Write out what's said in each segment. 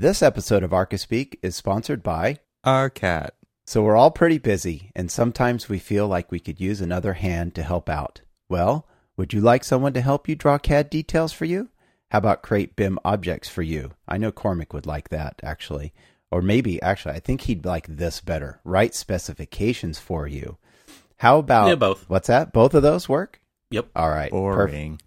This episode of ArchiSpeak is sponsored by Arcat. So we're all pretty busy, and sometimes we feel like we could use another hand to help out. Well, would you like someone to help you draw CAD details for you? How about create BIM objects for you? I know Cormac would like that, actually. Or maybe, actually, I think he'd like this better. Write specifications for you. How about... Yeah, both. What's that? Both of those work? Yep. All right. Boring.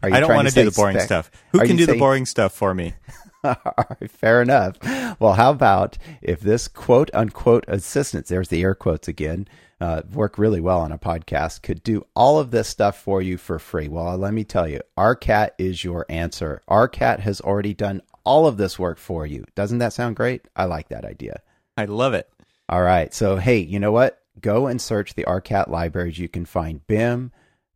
I don't want to do the boring stuff. Who can do the boring stuff for me? All right, fair enough. Well, how about if this quote-unquote assistance, there's the air quotes again, work really well on a podcast, could do all of this stuff for you for free? Well, let me tell you, Arcat is your answer. Arcat has already done all of this work for you. Doesn't that sound great? I like that idea. I love it. All right. So, hey, you know what? Go and search the Arcat libraries. You can find BIM,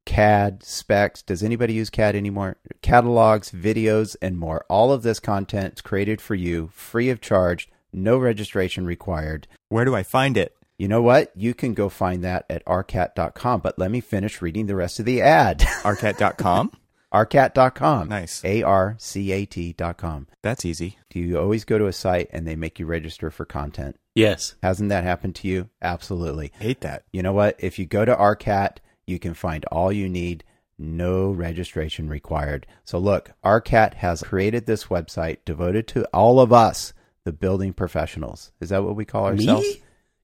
CAD, specs. Does anybody use CAD anymore? Catalogs, videos, and more. All of this content is created for you, free of charge, no registration required. Where do I find it? You know what? You can go find that at arcat.com, but let me finish reading the rest of the ad. Arcat.com? Arcat.com. Nice. ARCAT.com. That's easy. Do you always go to a site and they make you register for content? Yes. Hasn't that happened to you? Absolutely. Hate that. You know what? If you go to Arcat, you can find all you need, no registration required. So look, Arcat has created this website devoted to all of us, the building professionals. Is that what we call ourselves? Me?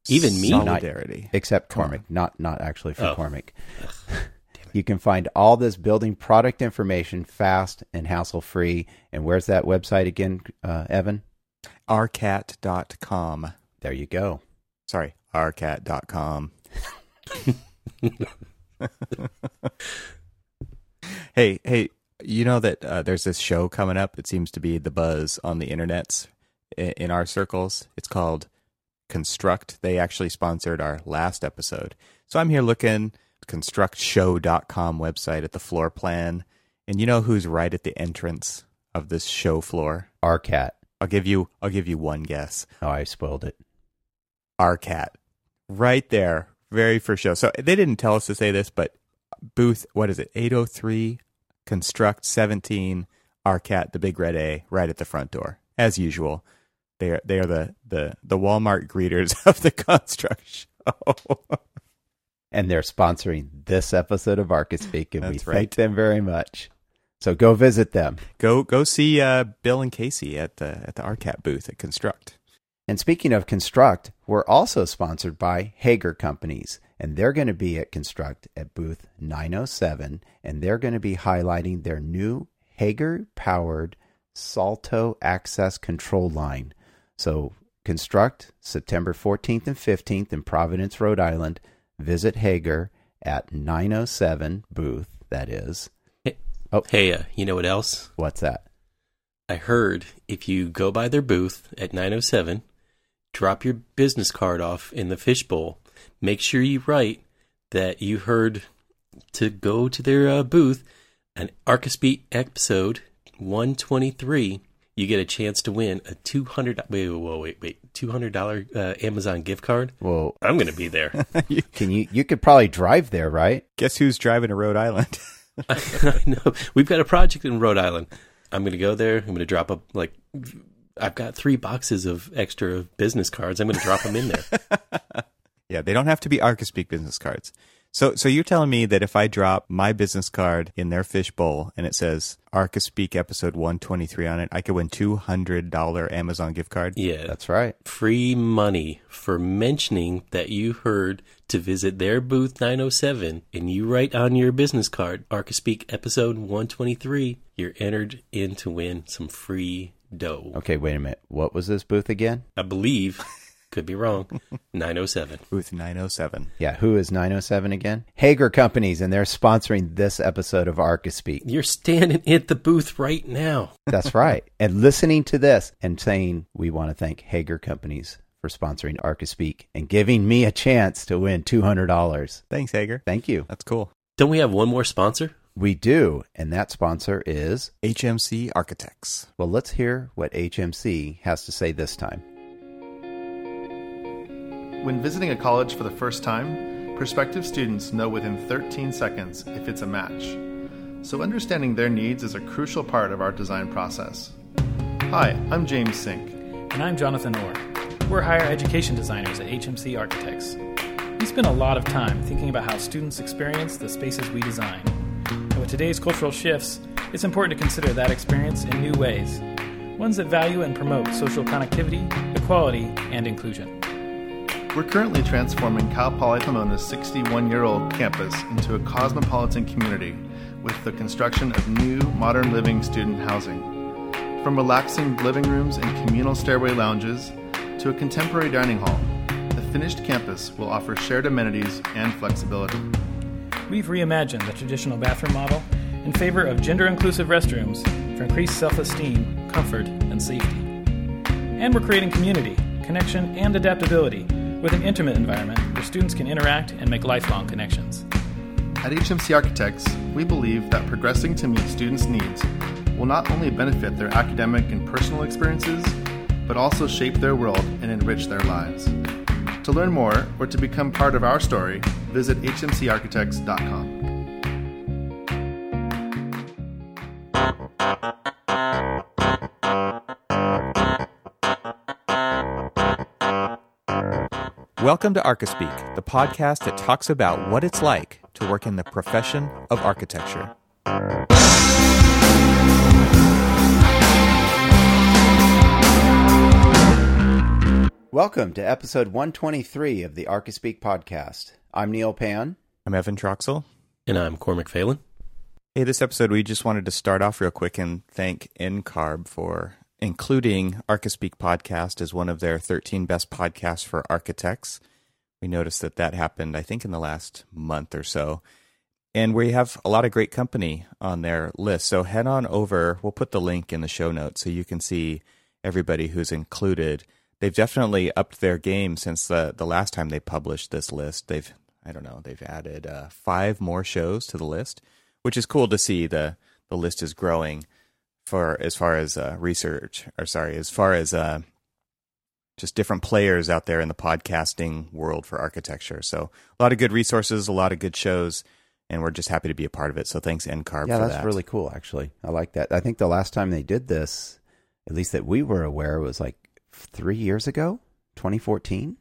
Even me? Solidarity. Not, except Cormac. Not actually for Cormac. You can find all this building product information fast and hassle-free. And where's that website again, Evan? Arcat.com. There you go. Sorry, Arcat.com. Hey, you know that there's this show coming up that seems to be the buzz on the internets in our circles. It's called Construct. They actually sponsored our last episode. So I'm here looking at constructshow.com website at the floor plan. And you know who's right at the entrance of this show floor? Arcat. I'll give you one guess. Oh, I spoiled it. Arcat. Right there. Very first show. So they didn't tell us to say this, but booth, 803, Construct 17, Arcat, the big red A, right at the front door. As usual, they are the Walmart greeters of the Construct Show. And they're sponsoring this episode of ArchiSpeak, and we thank them very much. So go visit them. Go see Bill and Casey at the Arcat booth at Construct. And speaking of Construct, we're also sponsored by Hager Companies, and they're going to be at Construct at booth 907, and they're going to be highlighting their new Hager-powered Salto access control line. So Construct, September 14th and 15th in Providence, Rhode Island. Visit Hager at 907 booth, that is. Hey, you know what else? What's that? I heard if you go by their booth at 907, drop your business card off in the fishbowl, make sure you write that you heard to go to their booth, an ArchiSpeak episode 123, you get a chance to win a $200 Amazon gift card. Well, I'm going to be there. You could probably drive there, right? Guess who's driving to Rhode Island? I know. We've got a project in Rhode Island. I'm going to go there. I'm going to drop up, I've got 3 boxes of extra business cards. I'm going to drop them in there. Yeah, they don't have to be ArchiSpeak business cards. So you're telling me that if I drop my business card in their fishbowl and it says ArchiSpeak episode 123 on it, I could win $200 Amazon gift card? Yeah. That's right. Free money for mentioning that you heard to visit their booth 907 and you write on your business card ArchiSpeak episode 123, you're entered in to win some free dough. Okay, wait a minute. What was this booth again? I believe... Could be wrong. 907. Booth 907. Yeah, who is 907 again? Hager Companies, and they're sponsoring this episode of ArchiSpeak. You're standing at the booth right now. That's right. And listening to this and saying, we want to thank Hager Companies for sponsoring ArchiSpeak and giving me a chance to win $200. Thanks, Hager. Thank you. That's cool. Don't we have one more sponsor? We do, and that sponsor is... HMC Architects. Well, let's hear what HMC has to say this time. When visiting a college for the first time, prospective students know within 13 seconds if it's a match. so understanding their needs is a crucial part of our design process. Hi, I'm James Sink. And I'm Jonathan Orr. We're higher education designers at HMC Architects. We spend a lot of time thinking about how students experience the spaces we design. And with today's cultural shifts, it's important to consider that experience in new ways, ones that value and promote social connectivity, equality, and inclusion. We're currently transforming Cal Poly Pomona's 61-year-old campus into a cosmopolitan community with the construction of new modern living student housing. From relaxing living rooms and communal stairway lounges to a contemporary dining hall, the finished campus will offer shared amenities and flexibility. We've reimagined the traditional bathroom model in favor of gender-inclusive restrooms for increased self-esteem, comfort, and safety. And we're creating community, connection, and adaptability with an intimate environment where students can interact and make lifelong connections. At HMC Architects, we believe that progressing to meet students' needs will not only benefit their academic and personal experiences, but also shape their world and enrich their lives. To learn more or to become part of our story, visit hmcarchitects.com. Welcome to ArchiSpeak, the podcast that talks about what it's like to work in the profession of architecture. Welcome to episode 123 of the ArchiSpeak podcast. I'm Neil Pan. I'm Evan Troxel. And I'm Cormac Phelan. Hey, this episode we just wanted to start off real quick and thank NCARB for including ArchiSpeak podcast as one of their 13 best podcasts for architects. We noticed that happened, I think, in the last month or so. And we have a lot of great company on their list. So head on over. We'll put the link in the show notes so you can see everybody who's included. They've definitely upped their game since the last time they published this list. They've added five more shows to the list, which is cool to see. The list is growing. As far as just different players out there in the podcasting world for architecture. So a lot of good resources, a lot of good shows, and we're just happy to be a part of it. So thanks, NCARB, for that. Yeah, that's really cool, actually. I like that. I think the last time they did this, at least that we were aware, was like 3 years ago, 2014?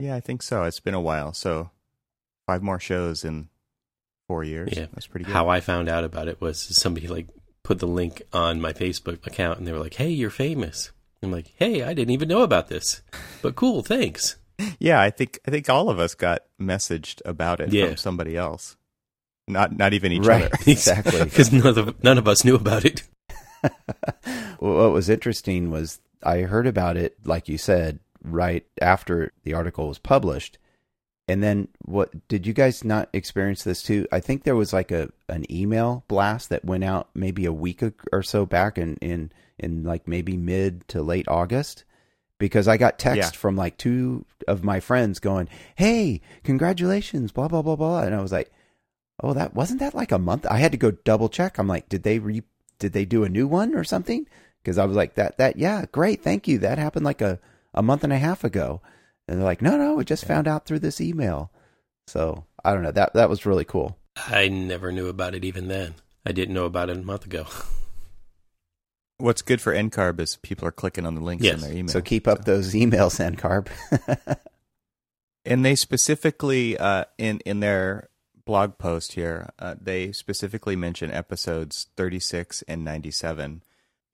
Yeah, I think so. It's been a while. So five more shows in 4 years. Yeah. That's pretty good. How I found out about it was somebody put the link on my Facebook account, and they were like, "Hey, you're famous." I'm like, "Hey, I didn't even know about this, but cool, thanks." Yeah, I think all of us got messaged about it from somebody else, not even each other, exactly, because none of us knew about it. Well, what was interesting was I heard about it, like you said, right after the article was published, and then what? Did you guys not experience this too? I think there was an email blast that went out maybe a week or so back in maybe mid to late August, because I got text from two of my friends going, "Hey, congratulations, blah, blah, blah, blah." And I was like, "Oh, that wasn't that a month?" I had to go double check. I'm like, did they do a new one or something? Because I was like, that yeah, great, thank you. That happened a month and a half ago. And they're like, no, we just found out through this email. So I don't know. That was really cool. I never knew about it even then. I didn't know about it a month ago. What's good for NCARB is people are clicking on the links in their email. So keep up those emails, NCARB. And they specifically, in their blog post here, they specifically mention episodes 36 and 97.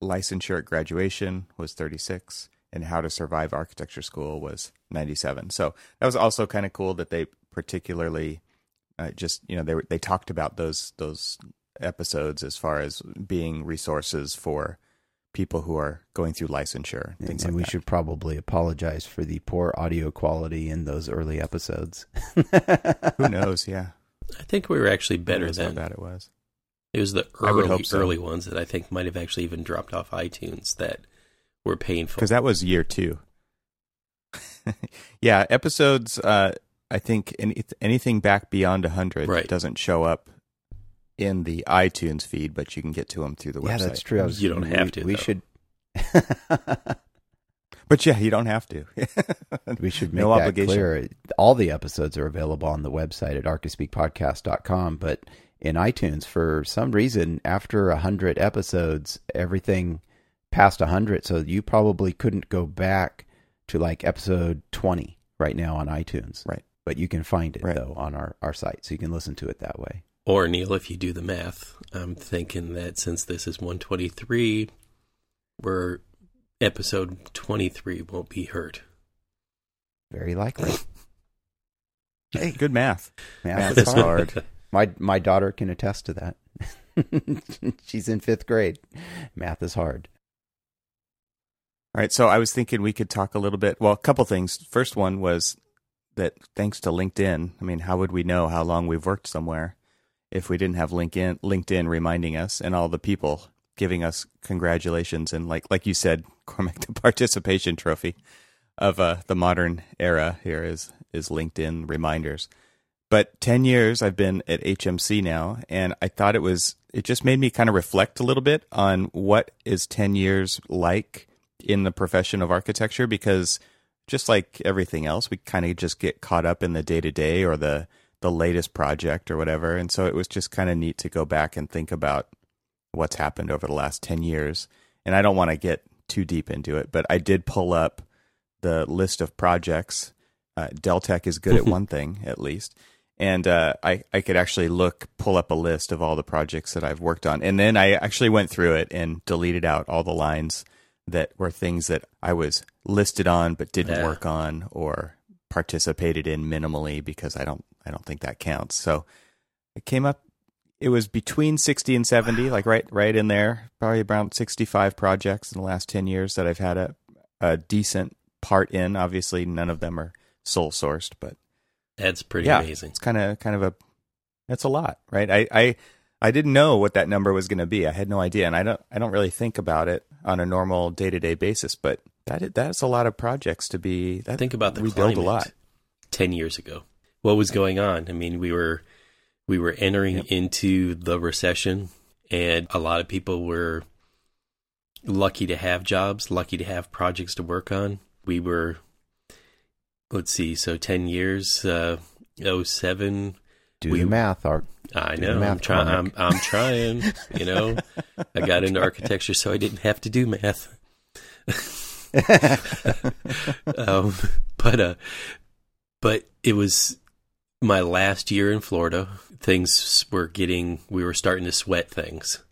Licensure at graduation was 36. And How to Survive Architecture School was 97. So that was also kind of cool that they particularly they talked about those episodes as far as being resources for people who are going through licensure. And we should probably apologize for the poor audio quality in those early episodes. Who knows? Yeah, I think we were actually better than how bad it was. It was the early ones that I think might have actually even dropped off iTunes that were painful. Because that was year 2. Yeah, episodes, I think anything back beyond 100 doesn't show up in the iTunes feed, but you can get to them through the website. Yeah, that's true. You don't have to. We should. But yeah, you don't have to. We should make that clear. All the episodes are available on the website at archispeakpodcast.com, but in iTunes. For some reason, after 100 episodes, everything past 100, so you probably couldn't go back to like episode 20 right now on iTunes. Right. But you can find it, though, on our site, so you can listen to it that way. Or, Neil, if you do the math, I'm thinking that since this is 123, we're episode 23 won't be heard. Very likely. Hey, good math. Math is hard. My daughter can attest to that. She's in 5th grade. Math is hard. All right, so I was thinking we could talk a little bit. Well, a couple things. First one was that thanks to LinkedIn, I mean, how would we know how long we've worked somewhere if we didn't have LinkedIn reminding us, and all the people giving us congratulations and, like you said, Cormac, the participation trophy of the modern era here is LinkedIn reminders. But 10 years I've been at HMC now, and I thought it just made me kind of reflect a little bit on what is 10 years like in the profession of architecture, because just like everything else, we kind of just get caught up in the day-to-day or the latest project or whatever. And so it was just kind of neat to go back and think about what's happened over the last 10 years. And I don't want to get too deep into it, but I did pull up the list of projects. Deltec is good at one thing, at least. And I could actually pull up a list of all the projects that I've worked on. And then I actually went through it and deleted out all the lines that were things that I was listed on but didn't work on or participated in minimally, because I don't think that counts. So it came up, it was between 60 and 70, like right in there, probably around 65 projects in the last 10 years that I've had a decent part in. Obviously, none of them are sole sourced, but that's pretty amazing. It's kind of that's a lot, right? I didn't know what that number was going to be. I had no idea, and I don't really think about it on a normal day-to-day basis, but that's a lot of projects to be. Think about the climate a lot. 10 years ago, what was going on? I mean, we were entering into the recession, and a lot of people were lucky to have jobs, lucky to have projects to work on. We were, let's see, so 10 years, 2007. Do the math, Art. I know. I'm trying. You know, I got into architecture so I didn't have to do math. But it was my last year in Florida. Things were we were starting to sweat things,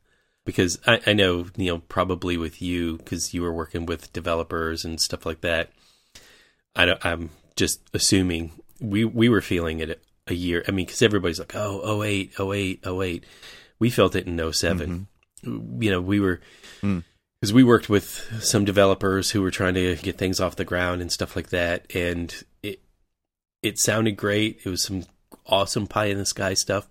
because I know, Neil, probably with you, because you were working with developers and stuff like that. I'm just assuming we were feeling it a year. I mean, because everybody's like, oh, 08, 08, 08. We felt it in 07. Mm-hmm. You know, we were, because we worked with some developers who were trying to get things off the ground and stuff like that. And it sounded great. It was some awesome pie in the sky stuff.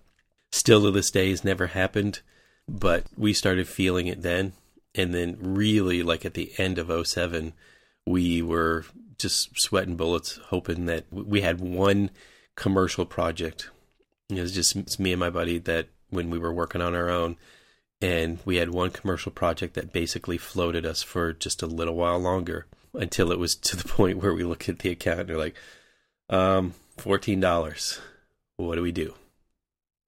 Still to this day has never happened, but we started feeling it then. And then really, like at the end of 07, we were just sweating bullets, hoping that we had one commercial project. It was just me and my buddy that when we were working on our own, and we had one commercial project that basically floated us for just a little while longer, until it was to the point where we looked at the account and we're like, $14, what do we do?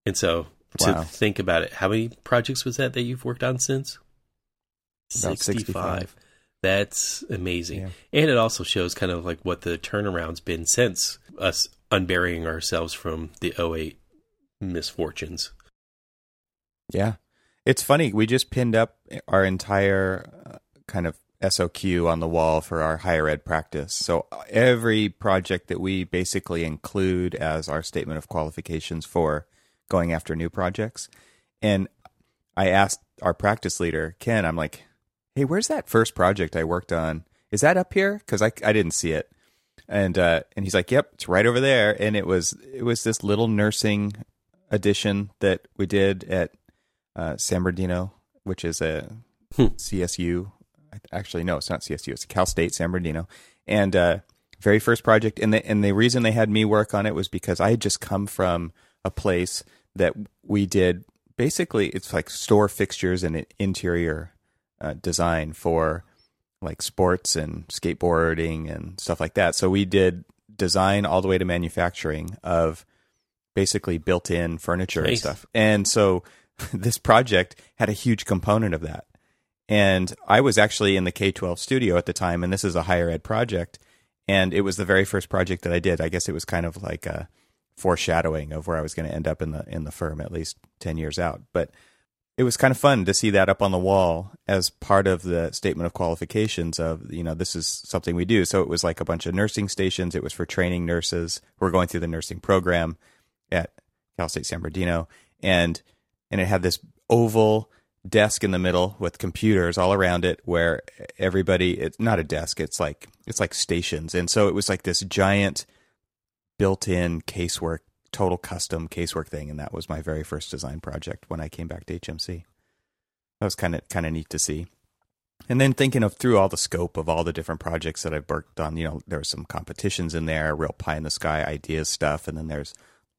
And so to think about it, how many projects was that you've worked on since? About 65. That's amazing. Yeah. And it also shows kind of like what the turnaround's been since us unburying ourselves from the 08 misfortunes. Yeah. It's funny. We just pinned up our entire kind of SOQ on the wall for our higher ed practice. So every project that we basically include as our statement of qualifications for going after new projects. And I asked our practice leader, Ken, I'm like, hey, where's that first project I worked on? Is that up here? Because I didn't see it. And he's like, yep, it's right over there. And it was this little nursing addition that we did at San Bernardino, which is a CSU. Actually, no, it's not CSU. It's Cal State San Bernardino. And very first project. And the reason they had me work on it was because I had just come from a place that we did basically, it's like store fixtures and interior design for like sports and skateboarding and stuff like that. So we did design all the way to manufacturing of basically built-in furniture and stuff. And so this project had a huge component of that. And I was actually in the K-12 studio at the time, and this is a higher ed project. And it was the very first project that I did. I guess it was kind of like a foreshadowing of where I was going to end up in the firm, at least 10 years out. But it was kind of fun to see that up on the wall as part of the statement of qualifications of, you know, this is something we do. So it was like a bunch of nursing stations. It was for training nurses. We're going through the nursing program at Cal State San Bernardino. And it had this oval desk in the middle with computers all around it, where everybody, it's not a desk, it's like stations. And so it was like this giant built-in casework, total custom casework thing. And that was my very first design project when I came back to HMC. That was kind of neat to see. And then thinking of through all the scope of all the different projects that I've worked on, you know, there were some competitions in there, real pie in the sky ideas stuff, and then there's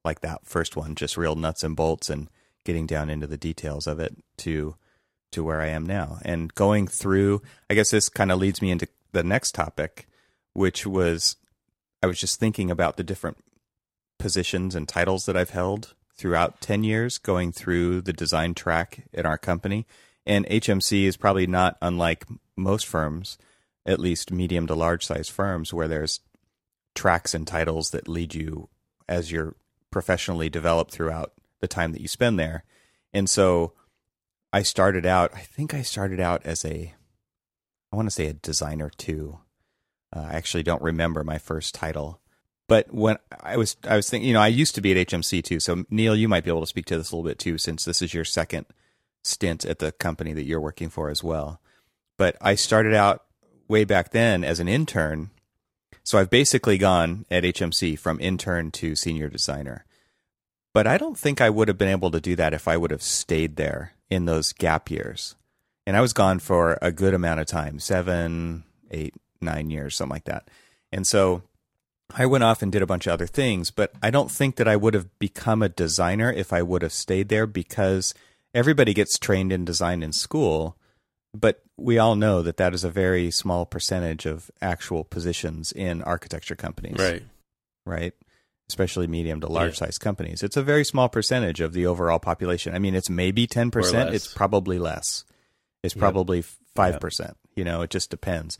like that first one, just real nuts and bolts and getting down into the details of it to where I am now. And going through, I guess this kind of leads me into the next topic, which was, I was just thinking about the different positions and titles that I've held throughout 10 years, going through the design track at our company. And HMC is probably not unlike most firms, at least medium to large size firms, where there's tracks and titles that lead you as you're professionally developed throughout the time that you spend there. And so I started out as a designer too. I actually don't remember my first title, but when I was thinking, you know, I used to be at HMC too. So Neil, you might be able to speak to this a little bit too, since this is your second stint at the company that you're working for as well. But I started out way back then as an intern. So I've basically gone at HMC from intern to senior designer. But I don't think I would have been able to do that if I would have stayed there in those gap years. And I was gone for a good amount of time, 7, 8, 9 years, something like that. And so I went off and did a bunch of other things, but I don't think that I would have become a designer if I would have stayed there, because everybody gets trained in design in school, but we all know that that is a very small percentage of actual positions in architecture companies. Right. Especially medium to large size companies. It's a very small percentage of the overall population. I mean, it's maybe 10%. It's probably less. It's probably 5%. You know, it just depends.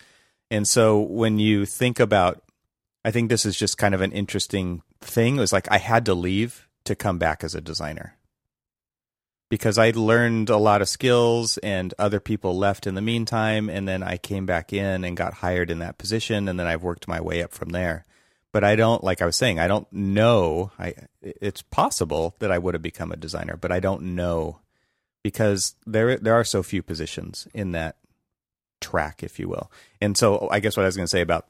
And so when you think about, I think this is just kind of an interesting thing. It was like I had to leave to come back as a designer, because I learned a lot of skills and other people left in the meantime. And then I came back in and got hired in that position. And then I've worked my way up from there. But I don't, like I was saying, I don't know. It's possible that I would have become a designer, but I don't know, because there are so few positions in that track, if you will. And so I guess what I was going to say about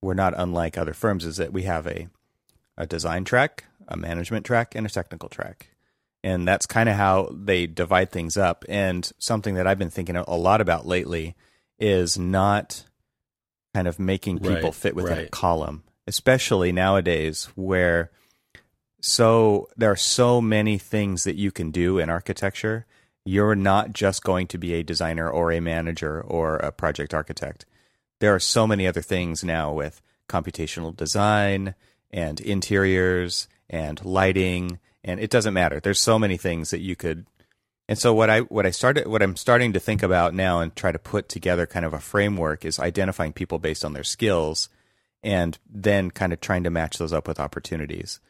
we're not unlike other firms is that we have a design track, a management track, and a technical track. And that's kind of how they divide things up. And something that I've been thinking a lot about lately is not kind of making people fit within a column. Especially nowadays, where there are so many things that you can do in architecture. You're not just going to be a designer or a manager or a project architect. There are so many other things now with computational design and interiors and lighting, and it doesn't matter. There's so many things that you could. And so what I'm starting to think about now and try to put together kind of a framework is identifying people based on their skills, and then kind of trying to match those up with opportunities.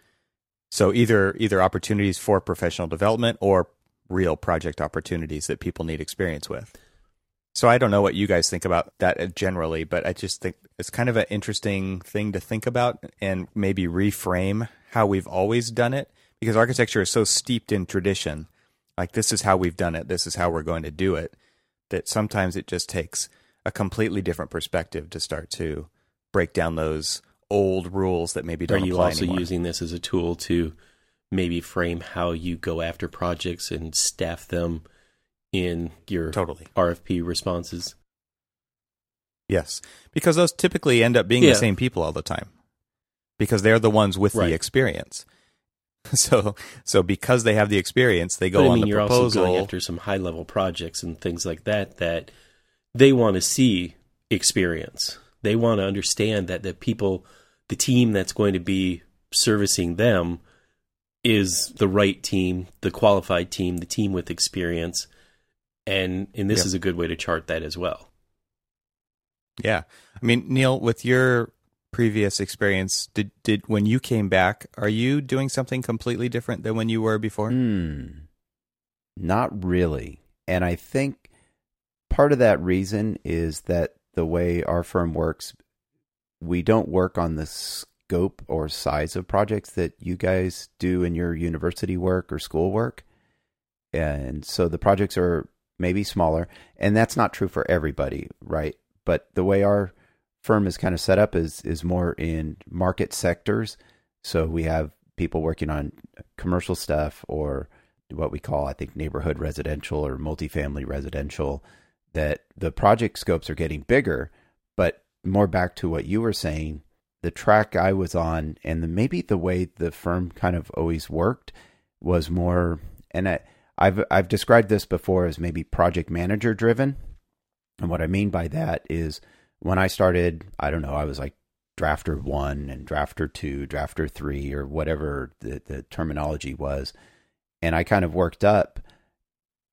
So either opportunities for professional development or real project opportunities that people need experience with. So I don't know what you guys think about that generally, but I just think it's kind of an interesting thing to think about and maybe reframe how we've always done it, because architecture is so steeped in tradition. Like, this is how we've done it, this is how we're going to do it, that sometimes it just takes a completely different perspective to start to break down those old rules that maybe don't apply anymore. Are you also using this as a tool to maybe frame how you go after projects and staff them in your RFP responses? Yes, because those typically end up being the same people all the time, because they're the ones with the experience. So because they have the experience, they go on the proposal. You're also going after some high-level projects and things like that they want to see experience. They want to understand that the team that's going to be servicing them is the right team, the qualified team, the team with experience. And this is a good way to chart that as well. Yeah. I mean, Neil, with your previous experience, did when you came back, are you doing something completely different than when you were before? Not really. And I think part of that reason is that the way our firm works, we don't work on the scope or size of projects that you guys do in your university work or school work. And so the projects are maybe smaller, and that's not true for everybody, right? But the way our firm is kind of set up is more in market sectors. So we have people working on commercial stuff or what we call, I think, neighborhood residential or multifamily residential, that the project scopes are getting bigger. But more back to what you were saying, the track I was on and maybe the way the firm kind of always worked was more, and I've described this before as maybe project manager driven. And what I mean by that is when I started, I don't know, I was like drafter 1 and drafter 2, drafter 3, or whatever the terminology was. And I kind of worked up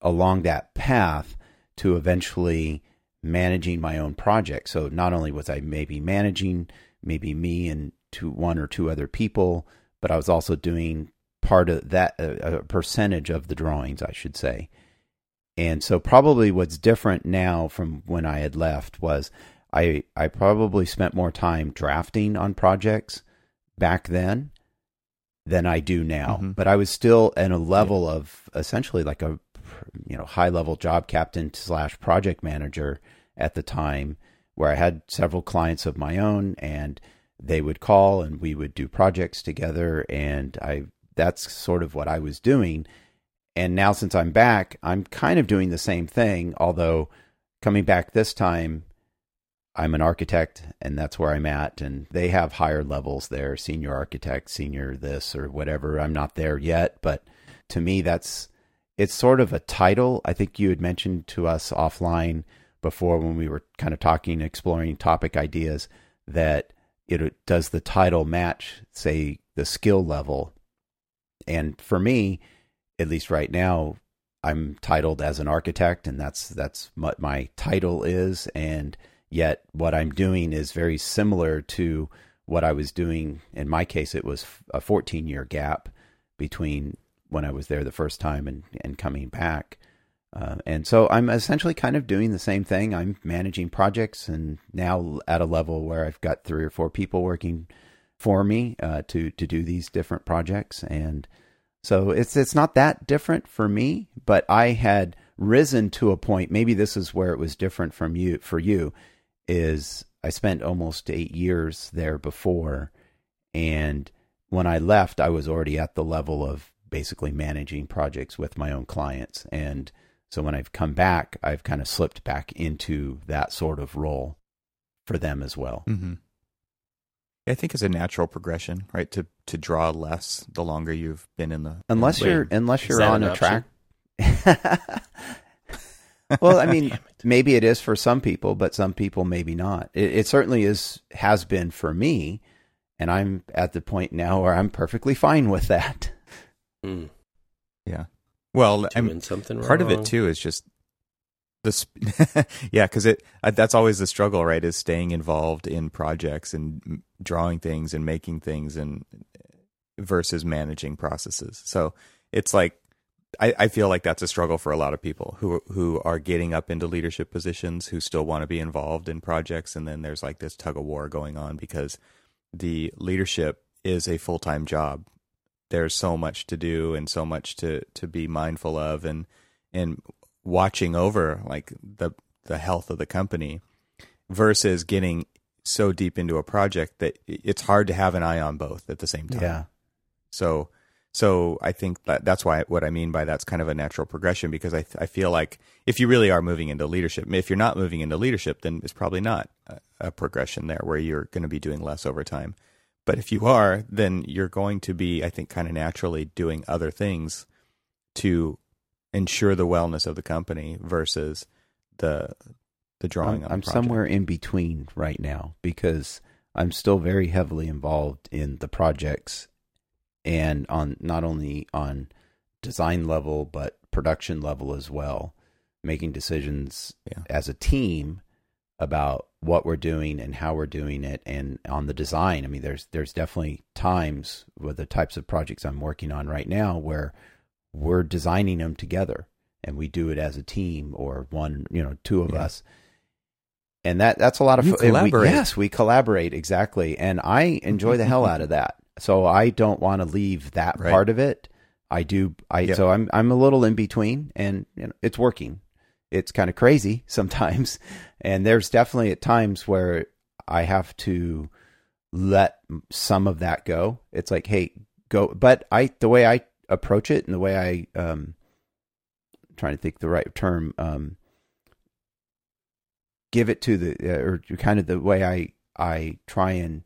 along that path to eventually managing my own project. So not only was I maybe managing maybe me and one or two other people, but I was also doing part of that, a percentage of the drawings, I should say. And so probably what's different now from when I had left was I probably spent more time drafting on projects back then than I do now. Mm-hmm. But I was still in a level of essentially like a, you know, high level job captain / project manager at the time, where I had several clients of my own and they would call and we would do projects together. And that's sort of what I was doing. And now since I'm back, I'm kind of doing the same thing, although coming back this time, I'm an architect and that's where I'm at. And they have higher levels there, senior architect, senior this or whatever. I'm not there yet, but to me, it's sort of a title. I think you had mentioned to us offline before when we were kind of talking, exploring topic ideas, that does the title match, say, the skill level? And for me, at least right now, I'm titled as an architect, and that's what my title is. And yet what I'm doing is very similar to what I was doing. In my case, it was a 14-year gap between when I was there the first time and coming back. And so I'm essentially kind of doing the same thing. I'm managing projects, and now at a level where I've got 3 or 4 people working for me to do these different projects. And so it's not that different for me, but I had risen to a point, maybe this is where it was different for you, is I spent almost 8 years there before. And when I left, I was already at the level of basically managing projects with my own clients. And so when I've come back, I've kind of slipped back into that sort of role for them as well. Mm-hmm. I think it's a natural progression, right? To draw less the longer you've been in the... Unless you're on a track. Well, I mean, maybe it is for some people, but some people maybe not. It certainly has been for me. And I'm at the point now where I'm perfectly fine with that. Mm. Yeah. Well, part of it too is just yeah, because that's always the struggle, right? Is staying involved in projects and drawing things and making things and versus managing processes. So it's like I feel like that's a struggle for a lot of people who are getting up into leadership positions, who still want to be involved in projects, and then there's like this tug of war going on because the leadership is a full-time job. There's so much to do and so much to be mindful of and watching over like the health of the company versus getting so deep into a project that it's hard to have an eye on both at the same time. Yeah. So I think that's why what I mean by that's kind of a natural progression, because I feel like if you really are moving into leadership, if you're not moving into leadership, then it's probably not a progression there where you're going to be doing less over time. But if you are, then you're going to be, I think, kind of naturally doing other things to ensure the wellness of the company versus the drawing on the project. I'm somewhere in between right now because I'm still very heavily involved in the projects and on not only on design level, but production level as well, making decisions as a team about what we're doing and how we're doing it and on the design. I mean, there's definitely times with the types of projects I'm working on right now where we're designing them together and we do it as a team or one, you know, two of us. And that's a lot of fun. We collaborate. Exactly. And I enjoy the hell out of that. So I don't want to leave that part of it. I do. So I'm a little in between, and you know, it's working. It's kind of crazy sometimes. And there's definitely at times where I have to let some of that go. It's like, hey, go. But the way I approach it and the way I, I'm trying to think the right term, give it to the, or kind of the way I try and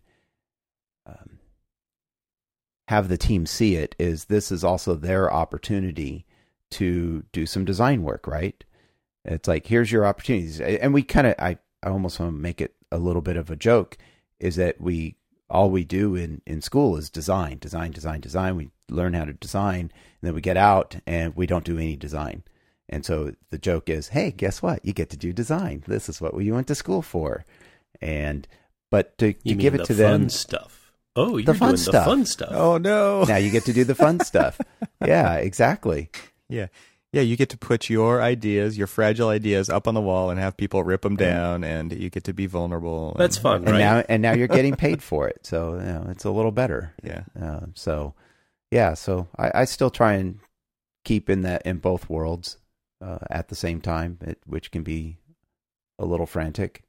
have the team see it is this is also their opportunity to do some design work, right? It's like, here's your opportunities. And we kind of, I almost want to make it a little bit of a joke, is that all we do in school is design. We learn how to design, and then we get out and we don't do any design. And so the joke is, hey, guess what? You get to do design. This is what we went to school for. And, but to give it to them. Stuff. Oh, you're doing the fun stuff. Oh, no. Now you get to do the fun stuff. Yeah, exactly. Yeah. Yeah, you get to put your ideas, your fragile ideas, up on the wall and have people rip them down, and you get to be vulnerable. That's fun, right? And now you're getting paid for it, so you know, it's a little better. Yeah. So I still try and keep in both worlds at the same time, which can be a little frantic.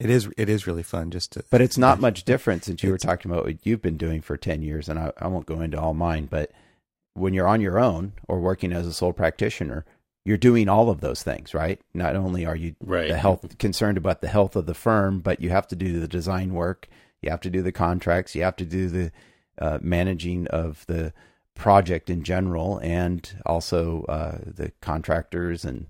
It is really fun but it's not much different since you were talking about what you've been doing for 10 years, and I won't go into all mine, but. When you're on your own or working as a sole practitioner, you're doing all of those things, right? Not only are you concerned about the health of the firm, but you have to do the design work, you have to do the contracts, you have to do the managing of the project in general, and also the contractors and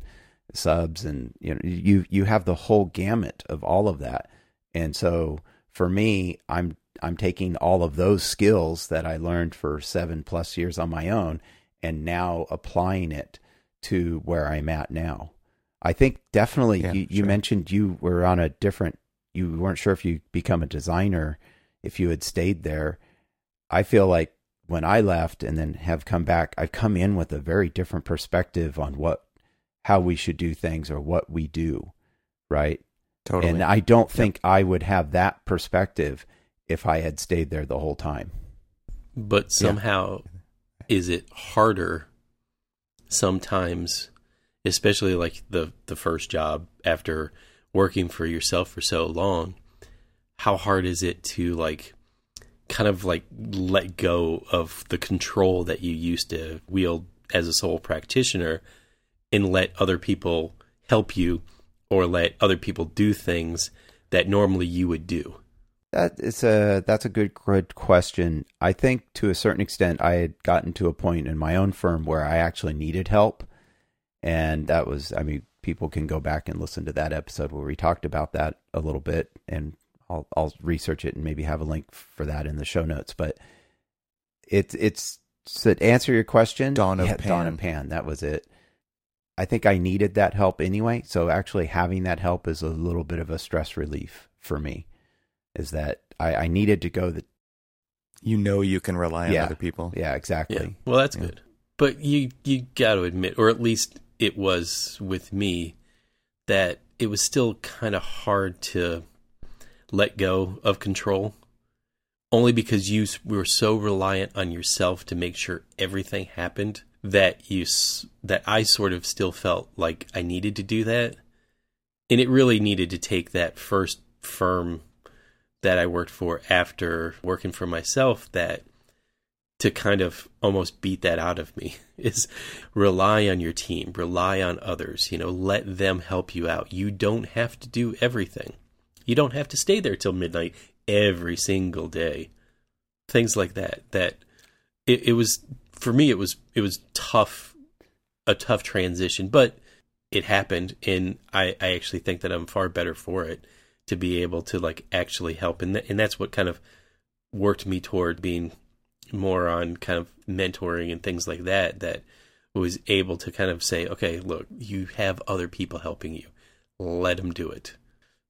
subs, and you know, you have the whole gamut of all of that. And so for me, I'm taking all of those skills that I learned for 7+ years on my own and now applying it to where I'm at now. I think definitely you mentioned you weren't sure if you'd become a designer if you had stayed there. I feel like when I left and then have come back, I've come in with a very different perspective on how we should do things or what we do. Right. Totally. And I don't think I would have that perspective if I had stayed there the whole time. But somehow, is it harder sometimes, especially like the first job after working for yourself for so long? How hard is it to like kind of like let go of the control that you used to wield as a sole practitioner and let other people help you or let other people do things that normally you would do? That's a good question. I think to a certain extent, I had gotten to a point in my own firm where I actually needed help. And that was, I mean, people can go back and listen to that episode where we talked about that a little bit, and I'll research it and maybe have a link for that in the show notes. But it's to answer your question, Dawn of Pan, that was it. I think I needed that help anyway. So actually having that help is a little bit of a stress relief for me. Is that I needed to go that you can rely on other people. Yeah, exactly. Yeah. Well, that's good. But you got to admit, or at least it was with me, that it was still kind of hard to let go of control, only because you were so reliant on yourself to make sure everything happened that I sort of still felt like I needed to do that. And it really needed to take that first firm that I worked for after working for myself, that to kind of almost beat that out of me is rely on your team, rely on others, you know, let them help you out. You don't have to do everything. You don't have to stay there till midnight every single day. Things like that, it was, for me, it was a tough transition, but it happened. And I actually think that I'm far better for it, to be able to like actually help. And that's what kind of worked me toward being more on kind of mentoring and things like that, that was able to kind of say, okay, look, you have other people helping you. Let them do it.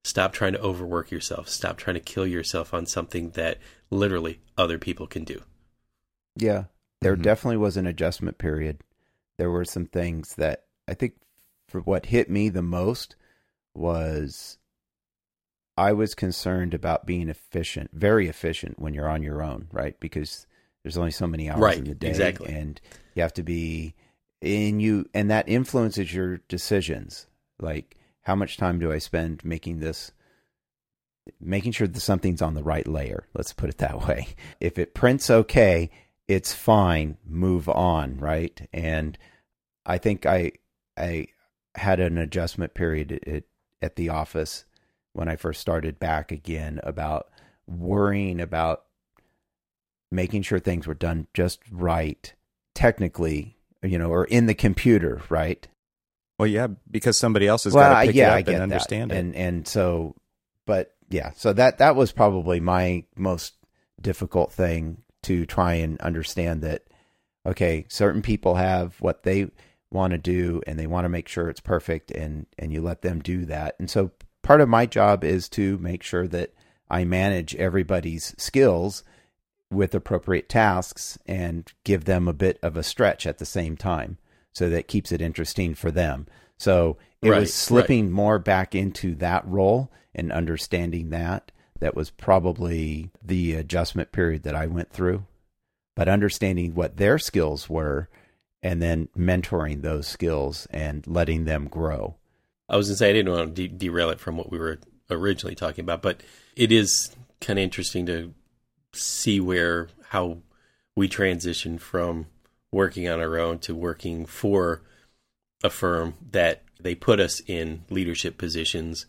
Stop trying to overwork yourself. Stop trying to kill yourself on something that literally other people can do. Yeah, there definitely was an adjustment period. There were some things that I think for what hit me the most was I was concerned about being efficient, very efficient when you're on your own, right? Because there's only so many hours in the day, and you have to be in you, and that influences your decisions. Like, how much time do I spend making sure that something's on the right layer? Let's put it that way. If it prints okay, it's fine. Move on, right? And I think I had an adjustment period at the office when I first started back again about worrying about making sure things were done just right technically, you know, or in the computer, right? Well, yeah, because somebody else has got to pick it up and understand that. So that was probably my most difficult thing, to try and understand that, okay, certain people have what they want to do and they want to make sure it's perfect, and you let them do that. And so part of my job is to make sure that I manage everybody's skills with appropriate tasks and give them a bit of a stretch at the same time, so that keeps it interesting for them. So it was slipping more back into that role and understanding that. That was probably the adjustment period that I went through. But understanding what their skills were and then mentoring those skills and letting them grow. I was going to say, I didn't want to derail it from what we were originally talking about, but it is kind of interesting to see how we transition from working on our own to working for a firm that they put us in leadership positions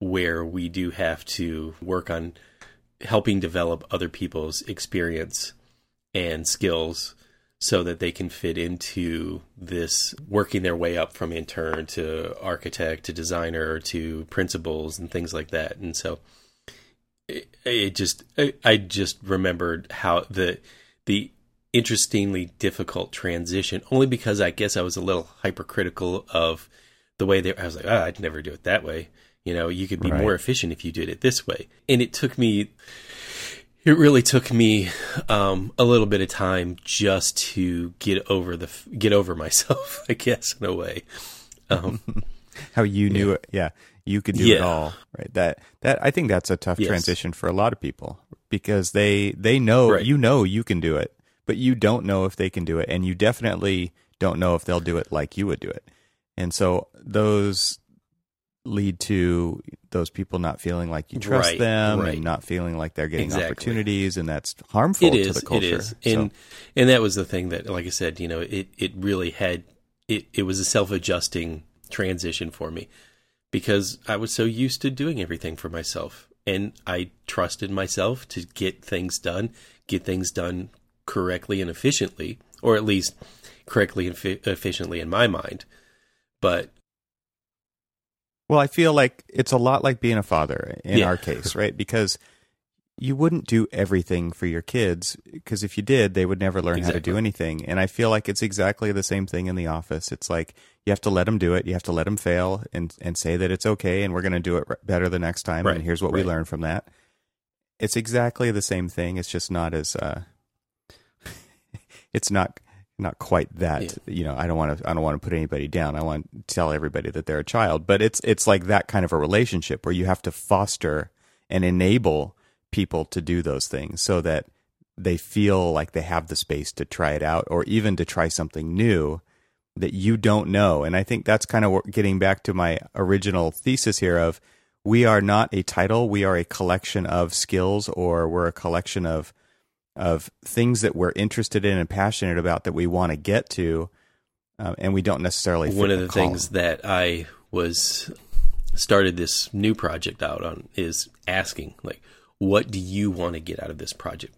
where we do have to work on helping develop other people's experience and skills so that they can fit into this, working their way up from intern to architect to designer to principals and things like that. And so I just remembered how the interestingly difficult transition, only because I guess I was a little hypercritical of the way I was like, oh, I'd never do it that way. You know, you could be more efficient if you did it this way. And it really took me a little bit of time just to get over myself, I guess, in a way. How you knew it. Yeah. You could do it all. Right. That I think that's a tough transition for a lot of people, because they know, you know, you can do it, but you don't know if they can do it. And you definitely don't know if they'll do it like you would do it. And so those lead to those people not feeling like you trust them and not feeling like they're getting opportunities, and that's harmful to the culture. It is. And that was the thing that, like I said, you know, it really was a self-adjusting transition for me, because I was so used to doing everything for myself, and I trusted myself to get things done correctly and efficiently, or at least correctly and efficiently in my mind. But well, I feel like it's a lot like being a father in our case, right? Because you wouldn't do everything for your kids, because if you did, they would never learn how to do anything. And I feel like it's exactly the same thing in the office. It's like you have to let them do it. You have to let them fail and say that it's okay, and we're going to do it better the next time. Right. And here's what we learned from that. It's exactly the same thing. It's just not as it's not quite that, you know, I don't want to put anybody down. I want to tell everybody that they're a child, but it's like that kind of a relationship where you have to foster and enable people to do those things so that they feel like they have the space to try it out, or even to try something new that you don't know. And I think that's kind of getting back to my original thesis here of, we are not a title. We are a collection of skills, or we're a collection of things that we're interested in and passionate about that we want to get to, and we don't necessarily fit the column. One of the things that I started this new project out on is asking, like, what do you want to get out of this project?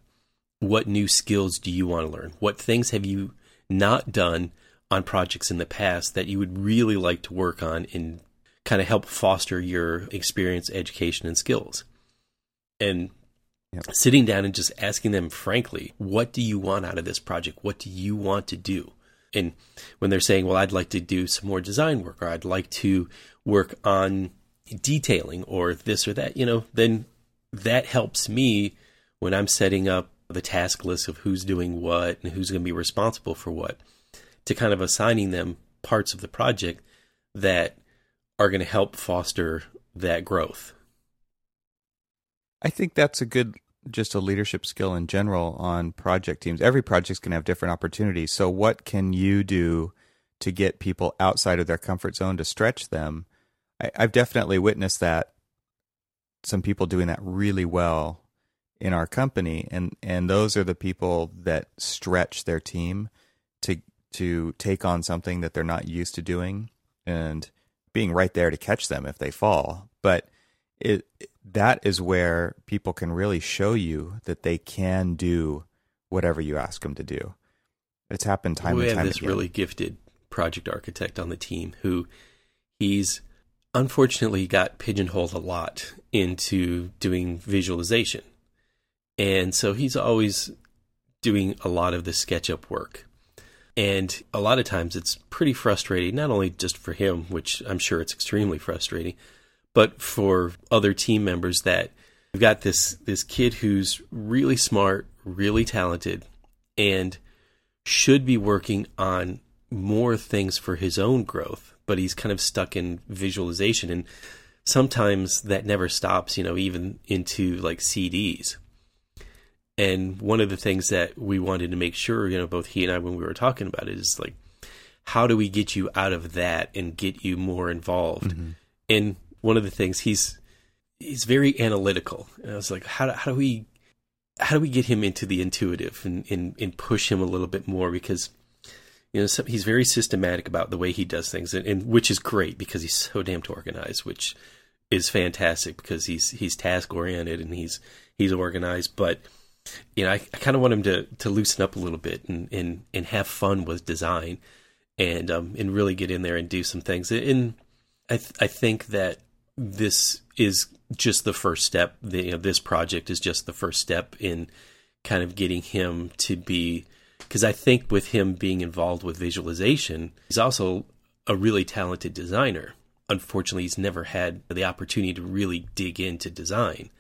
What new skills do you want to learn? What things have you not done on projects in the past that you would really like to work on and kind of help foster your experience, education, and skills? And Yep. Sitting down and just asking them, frankly, what do you want out of this project? What do you want to do? And when they're saying, well, I'd like to do some more design work, or I'd like to work on detailing or this or that, you know, then that helps me when I'm setting up the task list of who's doing what and who's going to be responsible for what, to kind of assigning them parts of the project that are going to help foster that growth. I think that's a good, just a leadership skill in general on project teams. Every project's going to have different opportunities. So what can you do to get people outside of their comfort zone to stretch them? I've definitely witnessed that, some people doing that really well in our company. And those are the people that stretch their team to take on something that they're not used to doing and being right there to catch them if they fall. But that is where people can really show you that they can do whatever you ask them to do. It's happened time and time again. We have this really gifted project architect on the team who he's unfortunately got pigeonholed a lot into doing visualization. And so he's always doing a lot of the SketchUp work. And a lot of times it's pretty frustrating, not only just for him, which I'm sure it's extremely frustrating, but for other team members that we've got this kid who's really smart, really talented, and should be working on more things for his own growth, but he's kind of stuck in visualization. And sometimes that never stops, you know, even into like CDs. And one of the things that we wanted to make sure, you know, both he and I, when we were talking about it, is like, how do we get you out of that and get you more involved? Mm-hmm. And one of the things he's very analytical. And I was like, how do we get him into the intuitive and push him a little bit more? Because, you know, he's very systematic about the way he does things, and which is great because he's so damned organized, which is fantastic because he's task oriented and he's organized. But, you know, I kind of want him to loosen up a little bit and have fun with design and really get in there and do some things. And I think that this is just the first step. You know, this project is just the first step in kind of getting him to be, because I think with him being involved with visualization, he's also a really talented designer. Unfortunately, he's never had the opportunity to really dig into design.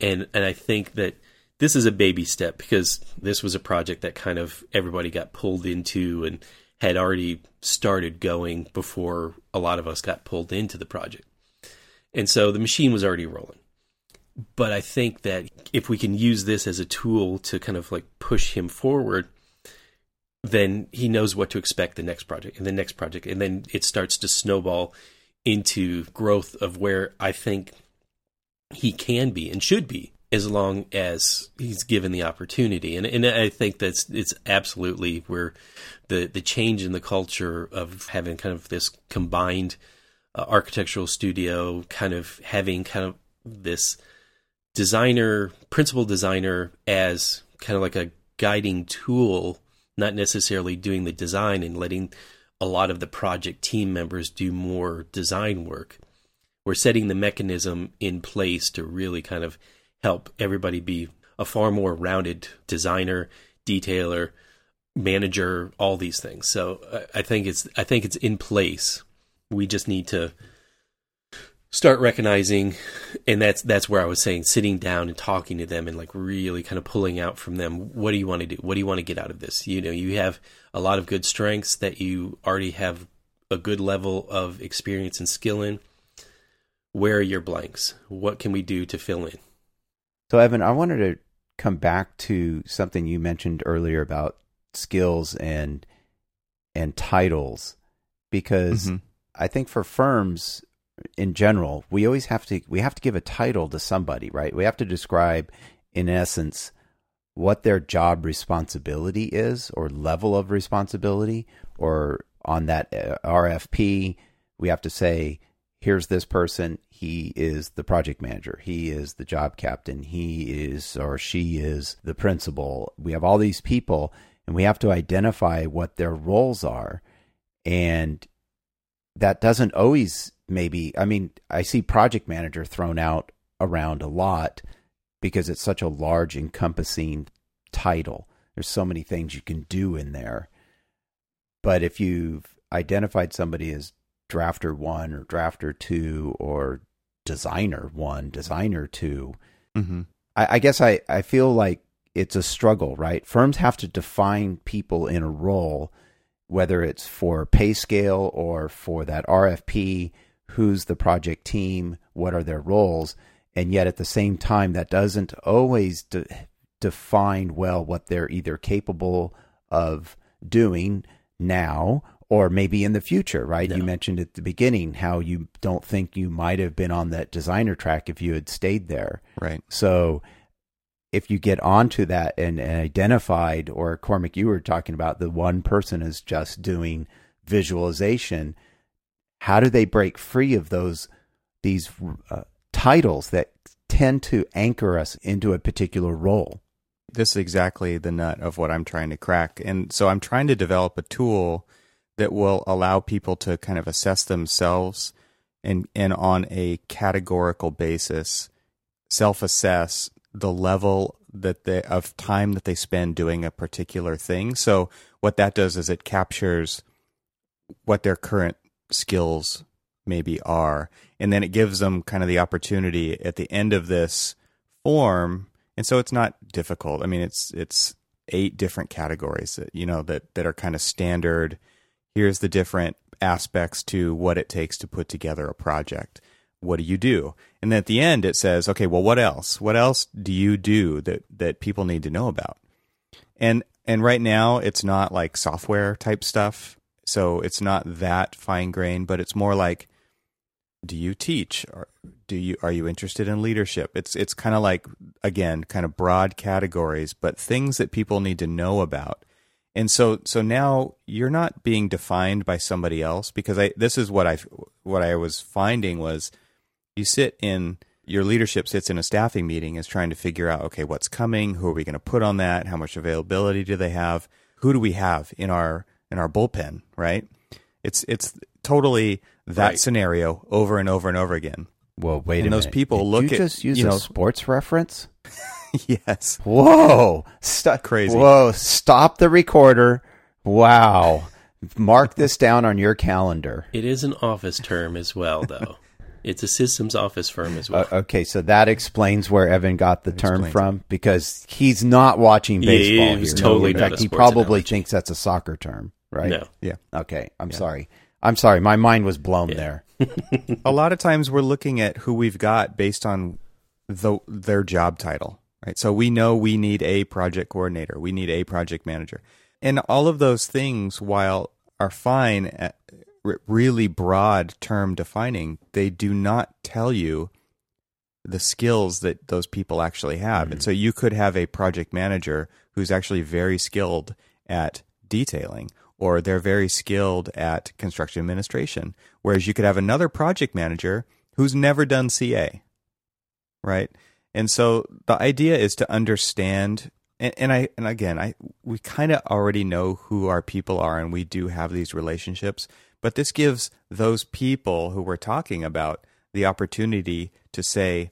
And I think that this is a baby step, because this was a project that kind of everybody got pulled into and had already started going before a lot of us got pulled into the project. And so the machine was already rolling. But I think that if we can use this as a tool to kind of like push him forward, then he knows what to expect the next project and the next project. And then it starts to snowball into growth of where I think he can be and should be, as long as he's given the opportunity. And I think that's, it's absolutely where the change in the culture of having kind of this combined architectural studio, kind of having kind of this designer, principal designer as kind of like a guiding tool, not necessarily doing the design and letting a lot of the project team members do more design work. We're setting the mechanism in place to really kind of help everybody be a far more rounded designer, detailer, manager, all these things. So I think it's in place. We just need to start recognizing, and that's where I was saying, sitting down and talking to them and like really kind of pulling out from them, what do you want to do? What do you want to get out of this? You know, you have a lot of good strengths that you already have a good level of experience and skill in. Where are your blanks? What can we do to fill in? So, Evan, I wanted to come back to something you mentioned earlier about skills and titles, because mm-hmm. I think for firms in general, we have to give a title to somebody, right? We have to describe, in essence, what their job responsibility is, or level of responsibility, or on that RFP, we have to say, here's this person, he is the project manager, he is the job captain, he is or she is the principal. We have all these people, and we have to identify what their roles are. And that doesn't always, maybe, I mean, I see project manager thrown out around a lot, because it's such a large, encompassing title. There's so many things you can do in there. But if you've identified somebody as drafter one or drafter two or designer one, designer two, mm-hmm. I guess I feel like it's a struggle, right? Firms have to define people in a role, whether it's for pay scale or for that RFP, who's the project team, what are their roles. And yet at the same time, that doesn't always define well what they're either capable of doing now or maybe in the future, right? Yeah. You mentioned at the beginning how you don't think you might have been on that designer track if you had stayed there. Right. So if you get onto that and identified, or Cormac, you were talking about the one person is just doing visualization, how do they break free of these titles that tend to anchor us into a particular role? This is exactly the nut of what I'm trying to crack. And so I'm trying to develop a tool that will allow people to kind of assess themselves and on a categorical basis, self-assess the level that of time that they spend doing a particular thing. So what that does is it captures what their current skills maybe are. And then it gives them kind of the opportunity at the end of this form. And so it's not difficult. I mean, it's 8 different categories that, you know, that are kind of standard. Here's the different aspects to what it takes to put together a project. What do you do? And then at the end it says, okay, well, what else? What else do you do that people need to know about? And right now it's not like software type stuff. So it's not that fine-grained, but it's more like, do you teach? Or are you interested in leadership? It's kind of like, again, kind of broad categories, but things that people need to know about. And so now you're not being defined by somebody else, because this is what I was finding was your leadership sits in a staffing meeting is trying to figure out, okay, what's coming? Who are we going to put on that? How much availability do they have? Who do we have in our bullpen, right? It's totally that right. Scenario over and over and over again. Well, wait a minute. And those people use a sports reference? Yes. Whoa. Crazy. Whoa. Stop the recorder. Wow. Mark this down on your calendar. It is an office term as well, though. It's a systems office firm as well. Okay, so that explains where Evan got the term from, because he's not watching baseball. Yeah, he's totally not. In fact, he probably thinks that's a soccer term, right? No. Yeah. Okay, I'm sorry. My mind was blown there. A lot of times we're looking at who we've got based on their job title, right? So we know we need a project coordinator. We need a project manager. And all of those things, while are fine at really broad term defining, they do not tell you the skills that those people actually have. Mm-hmm. And so you could have a project manager who's actually very skilled at detailing, or they're very skilled at construction administration, whereas you could have another project manager who's never done CA, right? And so the idea is to understand, we kind of already know who our people are, and we do have these relationships. But this gives those people who we're talking about the opportunity to say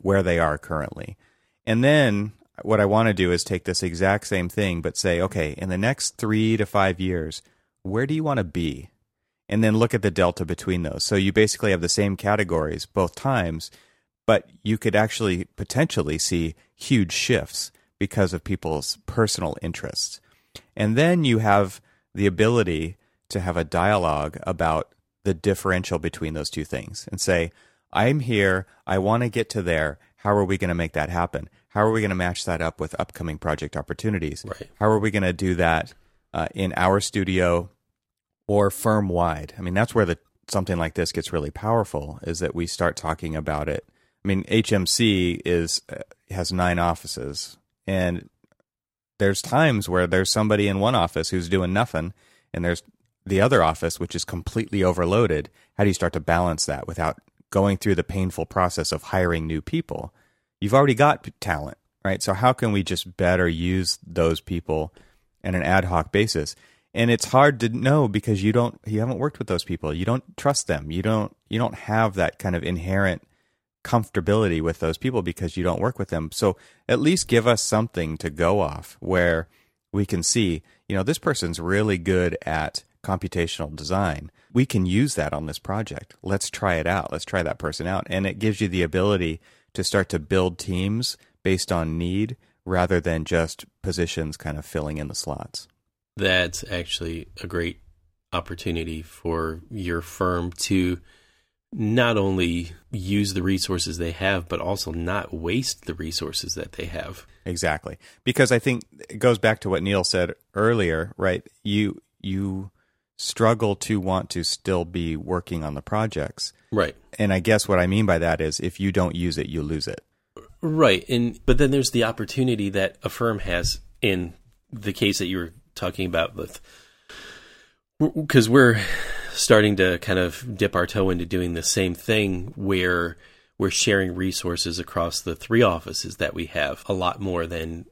where they are currently. And then what I want to do is take this exact same thing, but say, okay, in the next 3 to 5 years, where do you want to be? And then look at the delta between those. So you basically have the same categories both times, but you could actually potentially see huge shifts because of people's personal interests. And then you have the ability to have a dialogue about the differential between those two things and say, I'm here, I want to get to there. How are we going to make that happen? How are we going to match that up with upcoming project opportunities? Right. How are we going to do that in our studio or firm-wide? I mean, that's where something like this gets really powerful, is that we start talking about it. I mean, HMC has 9 offices, and there's times where there's somebody in one office who's doing nothing, and there's the other office, which is completely overloaded. How do you start to balance that without going through the painful process of hiring new people? You've already got talent, right? So how can we just better use those people on an ad hoc basis? And it's hard to know, because you haven't worked with those people. You don't trust them. You don't have that kind of inherent comfortability with those people because you don't work with them. So at least give us something to go off where we can see, you know, this person's really good at computational design. We can use that on this project. Let's try it out. Let's try that person out. And it gives you the ability to start to build teams based on need rather than just positions kind of filling in the slots. That's actually a great opportunity for your firm to not only use the resources they have, but also not waste the resources that they have. Exactly. Because I think it goes back to what Neil said earlier, right? You struggle to want to still be working on the projects. Right. And I guess what I mean by that is if you don't use it, you lose it. Right. But then there's the opportunity that a firm has in the case that you were talking about with, because we're starting to kind of dip our toe into doing the same thing where we're sharing resources across the three offices that we have a lot more than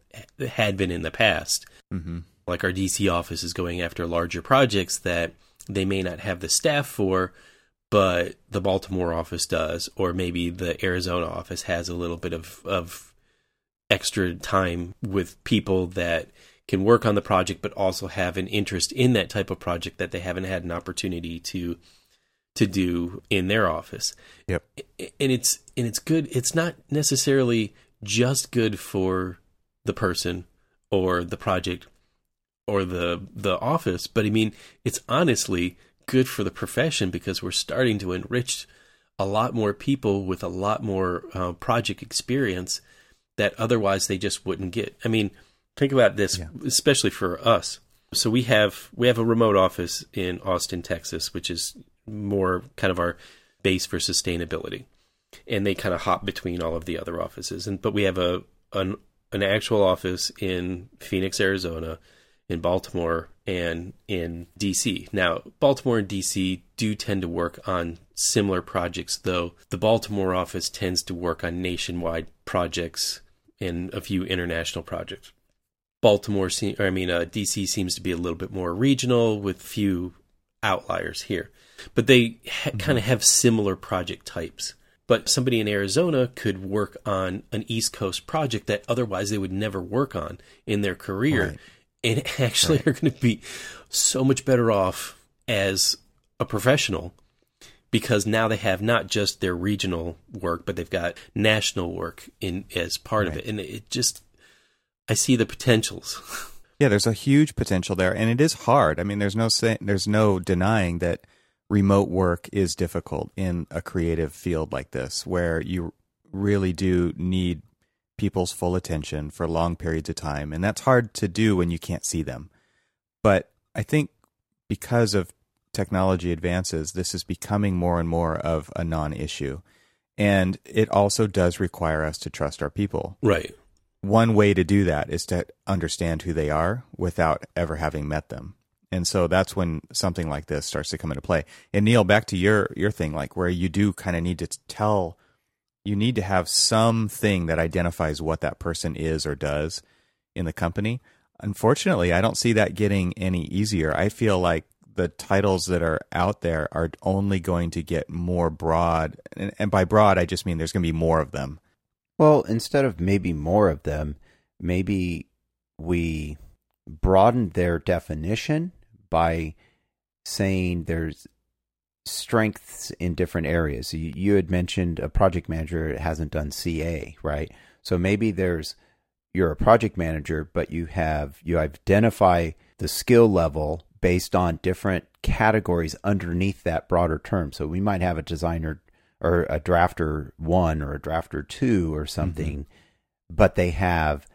had been in the past. Mm-hmm. Like our DC office is going after larger projects that they may not have the staff for, but the Baltimore office does, or maybe the Arizona office has a little bit of extra time with people that can work on the project, but also have an interest in that type of project that they haven't had an opportunity to do in their office. Yep. And it's good. It's not necessarily just good for the person or the project or the office, but I mean, it's honestly good for the profession because we're starting to enrich a lot more people with a lot more project experience that otherwise they just wouldn't get. I mean, think about this, yeah, especially for us. So we have a remote office in Austin, Texas, which is more kind of our base for sustainability. And they kind of hop between all of the other offices. But we have an actual office in Phoenix, Arizona, in Baltimore, and in DC. Now, Baltimore and DC do tend to work on similar projects, though the Baltimore office tends to work on nationwide projects and a few international projects. DC seems to be a little bit more regional with few outliers here, but they kind of have similar project types. But somebody in Arizona could work on an East Coast project that otherwise they would never work on in their career, right, and actually right, are going to be so much better off as a professional because now they have not just their regional work, but they've got national work in as part right, of it, and it just, I see the potentials. Yeah, there's a huge potential there, and it is hard. I mean, there's no denying that remote work is difficult in a creative field like this, where you really do need people's full attention for long periods of time, and that's hard to do when you can't see them. But I think because of technology advances, this is becoming more and more of a non-issue, and it also does require us to trust our people. Right. One way to do that is to understand who they are without ever having met them. And so that's when something like this starts to come into play. And Neil, back to your thing, like where you do kind of need to you need to have something that identifies what that person is or does in the company. Unfortunately, I don't see that getting any easier. I feel like the titles that are out there are only going to get more broad. And by broad, I just mean there's going to be more of them. Well, instead of maybe more of them, maybe we broaden their definition by saying there's strengths in different areas. You had mentioned a project manager hasn't done CA, right? So maybe you're a project manager, but you identify the skill level based on different categories underneath that broader term. So we might have a designer or a drafter 1 or a drafter 2 or something, mm-hmm, but they have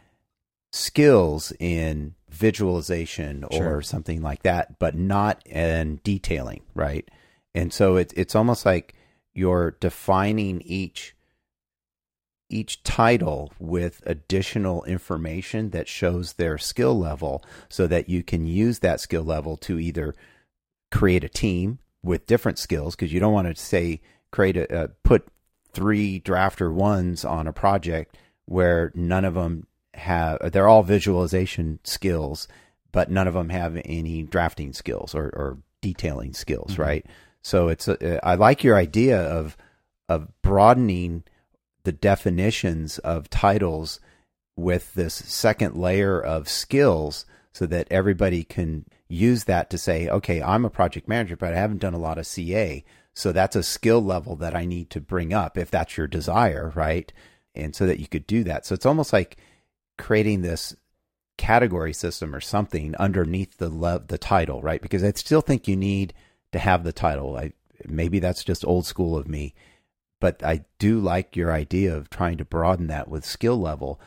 skills in visualization, sure, or something like that, but not in detailing, right? And so it's almost like you're defining each title with additional information that shows their skill level so that you can use that skill level to either create a team with different skills, because you don't want to say put 3 drafter 1s on a project where none of them have, they're all visualization skills, but none of them have any drafting skills or detailing skills, mm-hmm, right? So I like your idea of broadening the definitions of titles with this second layer of skills so that everybody can use that to say, okay, I'm a project manager, but I haven't done a lot of CA. So that's a skill level that I need to bring up if that's your desire, right? And so that you could do that. So it's almost like creating this category system or something underneath the title, right? Because I still think you need to have the title. Maybe that's just old school of me, but I do like your idea of trying to broaden that with skill level,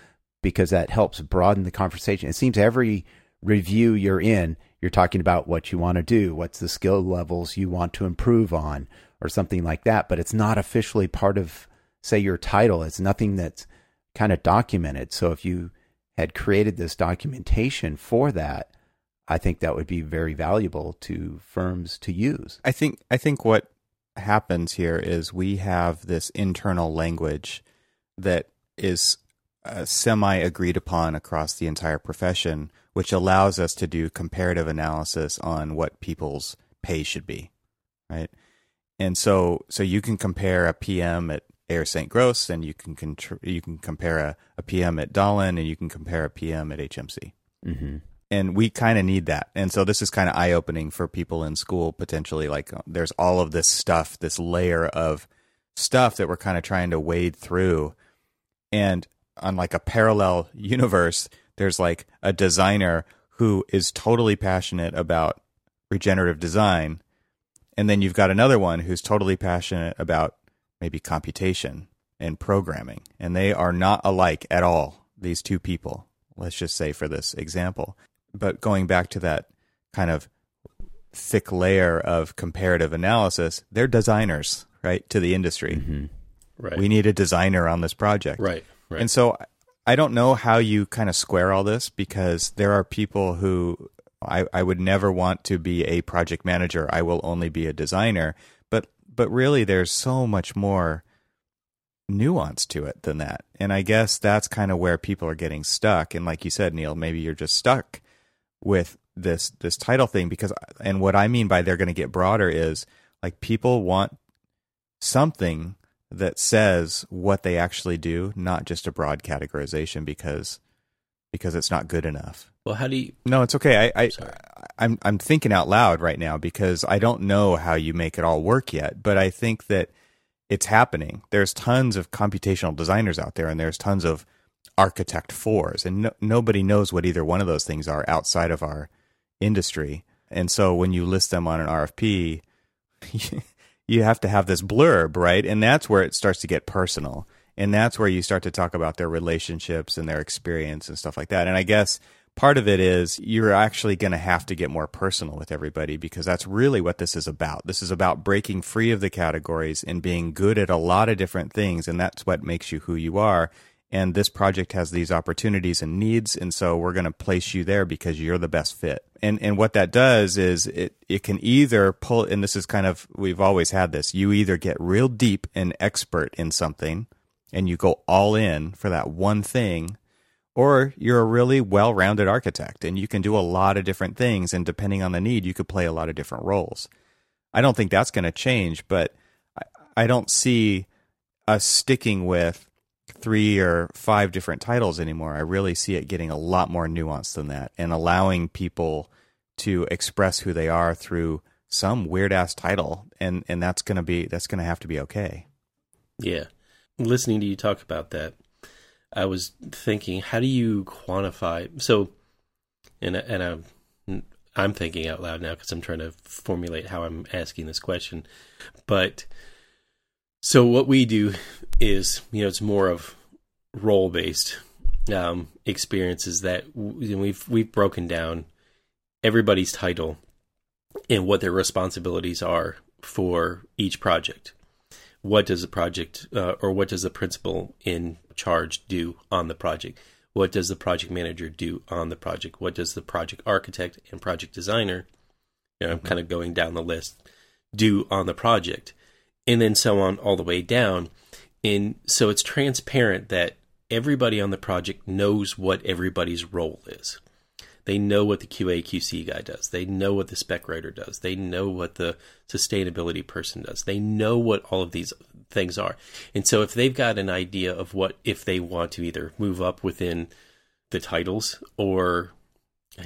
because that helps broaden the conversation. It seems every review you're in, you're talking about what you want to do, what's the skill levels you want to improve on or something like that, but it's not officially part of, say, your title. It's nothing that's kind of documented. So if you had created this documentation for that, I think that would be very valuable to firms to use. I think what happens here is we have this internal language that is semi-agreed upon across the entire profession, which allows us to do comparative analysis on what people's pay should be, right? And so you can compare a PM at Air St. Gross, and you can compare a PM at Dahlin, and you can compare a PM at HMC. Mm-hmm. And we kind of need that. And so this is kind of eye-opening for people in school, potentially. Like, there's all of this stuff, this layer of stuff that we're kind of trying to wade through. And on like a parallel universe, there's like a designer who is totally passionate about regenerative design. And then you've got another one who's totally passionate about maybe computation and programming. And they are not alike at all, these two people, let's just say for this example. But going back to that kind of thick layer of comparative analysis, they're designers, right, to the industry. Mm-hmm. Right. We need a designer on this project. Right. Right. And so I don't know how you kind of square all this, because there are people who I would never want to be a project manager. I will only be a designer. But really, there's so much more nuance to it than that. And I guess that's kind of where people are getting stuck. And like you said, Neil, maybe you're just stuck with this title thing, because, and what I mean by they're going to get broader is like people want something that says what they actually do, not just a broad categorization because it's not good enough. Well, how do you... No, it's okay. I'm thinking out loud right now because I don't know how you make it all work yet, but I think that it's happening. There's tons of computational designers out there, and there's tons of architect fours, and nobody knows what either one of those things are outside of our industry. And so when you list them on an RFP... you have to have this blurb, right? And that's where it starts to get personal. And that's where you start to talk about their relationships and their experience and stuff like that. And I guess part of it is you're actually going to have to get more personal with everybody, because that's really what this is about. This is about breaking free of the categories and being good at a lot of different things. And that's what makes you who you are. And this project has these opportunities and needs. And so we're going to place you there because you're the best fit. And what that does is it can either pull, and this is kind of, we've always had this, you either get real deep and expert in something and you go all in for that one thing, or you're a really well-rounded architect and you can do a lot of different things. And depending on the need, you could play a lot of different roles. I don't think that's going to change, but I don't see us sticking with 3 or 5 different titles anymore. I really see it getting a lot more nuanced than that, and allowing people to express who they are through some weird ass title. And that's going to have to be okay. Yeah. Listening to you talk about that, I was thinking, how do you quantify? So, and I'm thinking out loud now because I'm trying to formulate how I'm asking this question, but so what we do is, you know, it's more of role-based experiences that we've broken down everybody's title and what their responsibilities are for each project. What does the project or what does the principal in charge do on the project? What does the project manager do on the project? What does the project architect and project designer, you know, I'm kind of going down the list, do on the project? And then so on all the way down. And so it's transparent that everybody on the project knows what everybody's role is. They know what the QA QC guy does. They know what the spec writer does. They know what the sustainability person does. They know what all of these things are. And so if they've got an idea of what, if they want to either move up within the titles or, I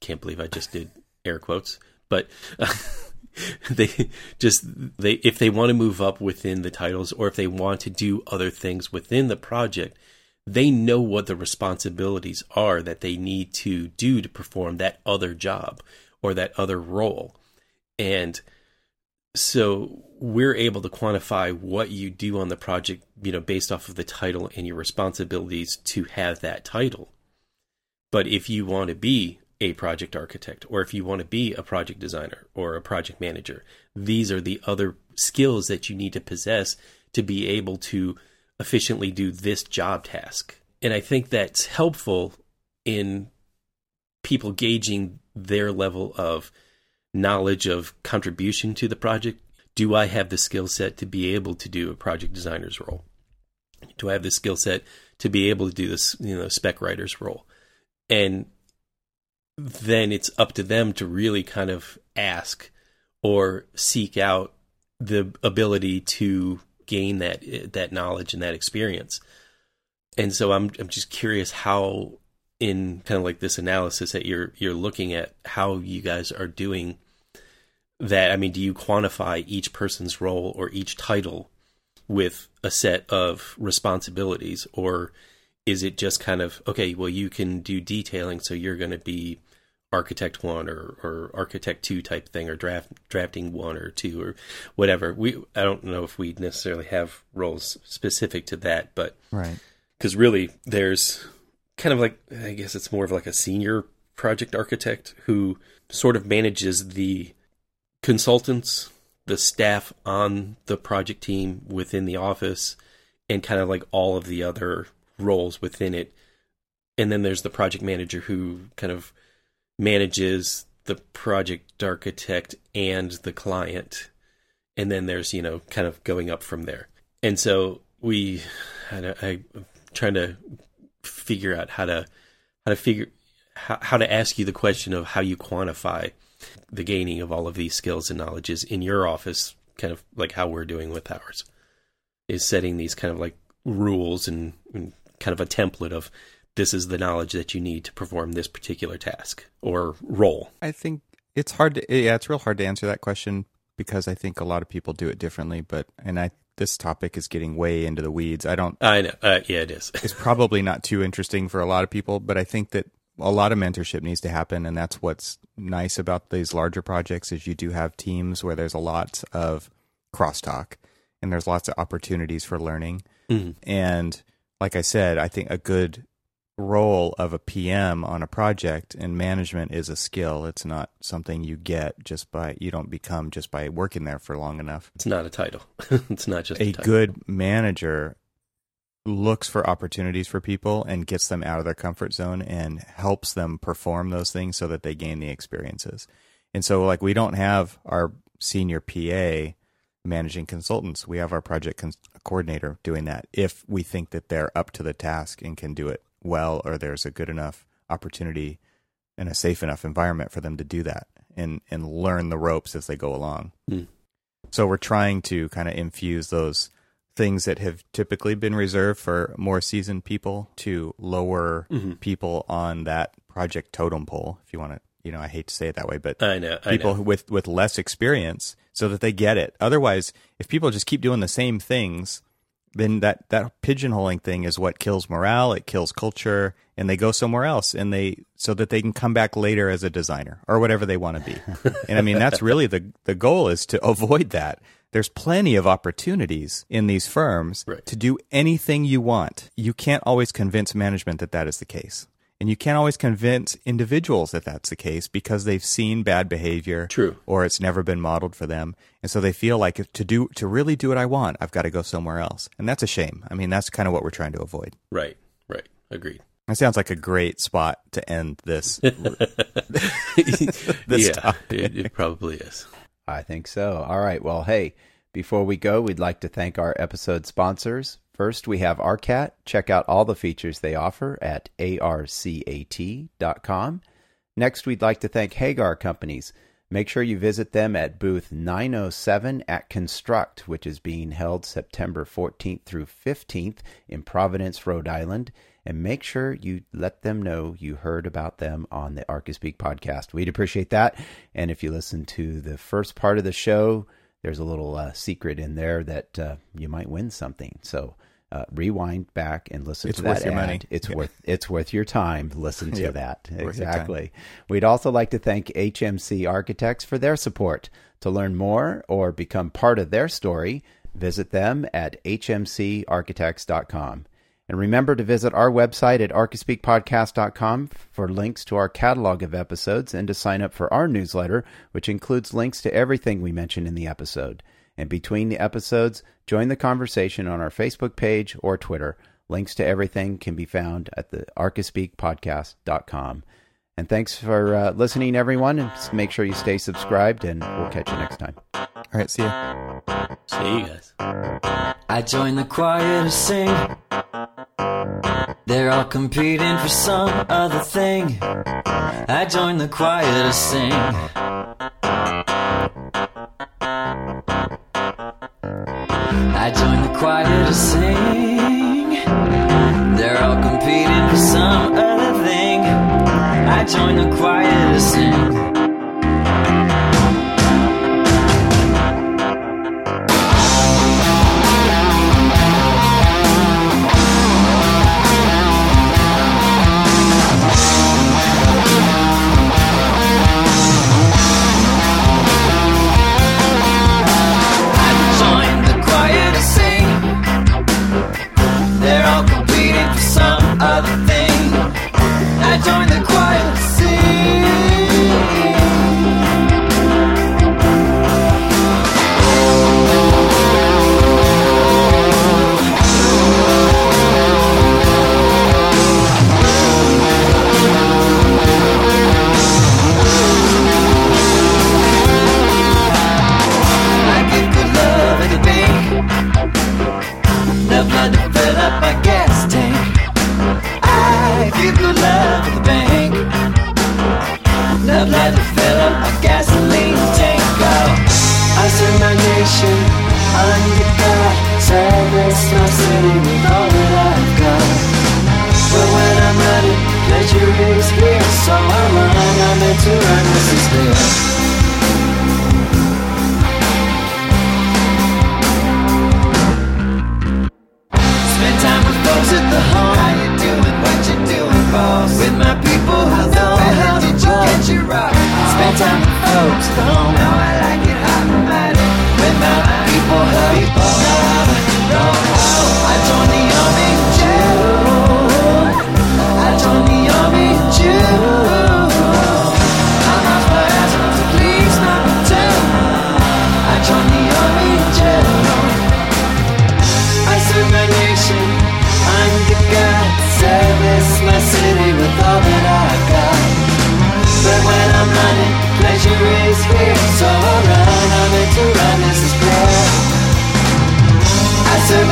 can't believe I just did air quotes, but if they want to move up within the titles or if they want to do other things within the project, they know what the responsibilities are that they need to do to perform that other job or that other role. And so we're able to quantify what you do on the project, you know, based off of the title and your responsibilities to have that title. But if you want to be a project architect, or if you want to be a project designer or a project manager, these are the other skills that you need to possess to be able to efficiently do this job task. And I think that's helpful in people gauging their level of knowledge of contribution to the project. Do I have the skill set to be able to do a project designer's role? Do I have the skill set to be able to do this, you know, spec writer's role? And then it's up to them to really kind of ask or seek out the ability to gain that knowledge and that experience. And so I'm just curious how, in kind of like this analysis that you're looking at, how you guys are doing that. I mean, do you quantify each person's role or each title with a set of responsibilities, or is it just kind of, okay, well, you can do detailing, so you're going to be architect 1 or architect 2 type thing, or drafting 1 or 2 or whatever. I don't know if we necessarily have roles specific to that, but right. 'Cause really there's kind of like, I guess it's more of like a senior project architect who sort of manages the consultants, the staff on the project team within the office, and kind of like all of the other roles within it. And then there's the project manager who kind of manages the project architect and the client. And then there's, you know, kind of going up from there. And so I'm trying to figure out how to ask you the question of how you quantify the gaining of all of these skills and knowledges in your office, kind of like how we're doing with ours, is setting these kind of like rules and kind of a template of, this is the knowledge that you need to perform this particular task or role. I think it's hard to, it's real hard to answer that question, because I think a lot of people do it differently, this topic is getting way into the weeds. I know. Yeah, it is. It's probably not too interesting for a lot of people, but I think that a lot of mentorship needs to happen. And that's what's nice about these larger projects, is you do have teams where there's a lot of crosstalk and there's lots of opportunities for learning. Mm-hmm. And like I said, I think a good role of a PM on a project and management is a skill. It's not something you get just by working there for long enough. It's not a title. It's not just a title. A good manager looks for opportunities for people and gets them out of their comfort zone and helps them perform those things so that they gain the experiences. And so, like, we don't have our senior PA managing consultants. We have our project coordinator doing that, if we think that they're up to the task and can do it well, or there's a good enough opportunity and a safe enough environment for them to do that and learn the ropes as they go along. Mm. So we're trying to kind of infuse those things that have typically been reserved for more seasoned people to lower people on that project totem pole, if you want to, you know, I hate to say it that way, but I know. With less experience, so that they get it. Otherwise, if people just keep doing the same things, then that pigeonholing thing is what kills morale, it kills culture, and they go somewhere else, and so that they can come back later as a designer or whatever they want to be. And I mean, that's really the goal, is to avoid that. There's plenty of opportunities in these firms to do anything you want. You can't always convince management that is the case. And you can't always convince individuals that that's the case, because they've seen bad behavior. True. Or it's never been modeled for them. And so they feel like to really do what I want, I've got to go somewhere else. And that's a shame. I mean, that's kind of what we're trying to avoid. Right. Agreed. That sounds like a great spot to end this. topic. It probably is. I think so. All right. Well, hey, before we go, we'd like to thank our episode sponsors. First, we have Arcat. Check out all the features they offer at arcat.com. Next, we'd like to thank Hager Companies. Make sure you visit them at booth 907 at Construct, which is being held September 14th through 15th in Providence, Rhode Island. And make sure you let them know you heard about them on the ArchiSpeak podcast. We'd appreciate that. And if you listen to the first part of the show, there's a little secret in there that you might win something. So rewind back and listen to that. It's worth your money. It's worth your time. Listen to that. Exactly. We'd also like to thank HMC Architects for their support. To learn more or become part of their story, visit them at hmcarchitects.com. And remember to visit our website at archispeakpodcast.com for links to our catalog of episodes and to sign up for our newsletter, which includes links to everything we mention in the episode. And between the episodes, join the conversation on our Facebook page or Twitter. Links to everything can be found at the archispeakpodcast.com. And thanks for listening, everyone. And make sure you stay subscribed, and we'll catch you next time. All right, see ya. See you guys. I joined the choir to sing. They're all competing for some other thing. I joined the choir to sing. I joined the choir to sing. They're all competing for some other thing. I joined the choir to sing.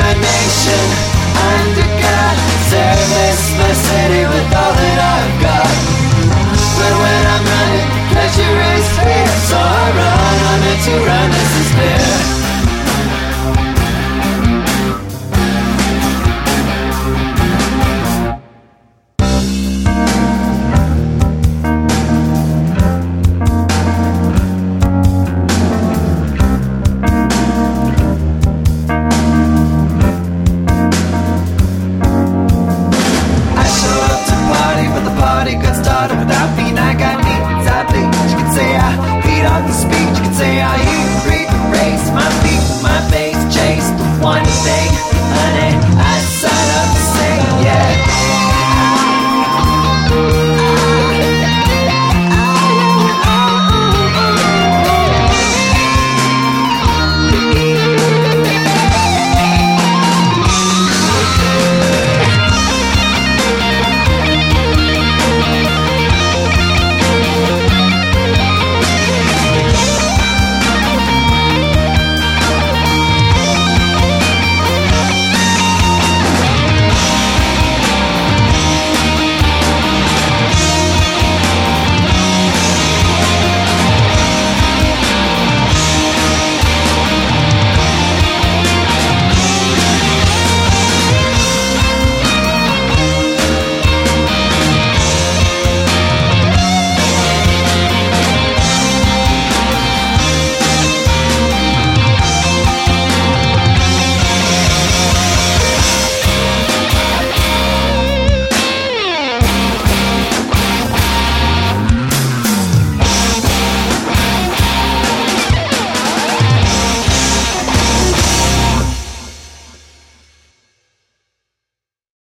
Nation.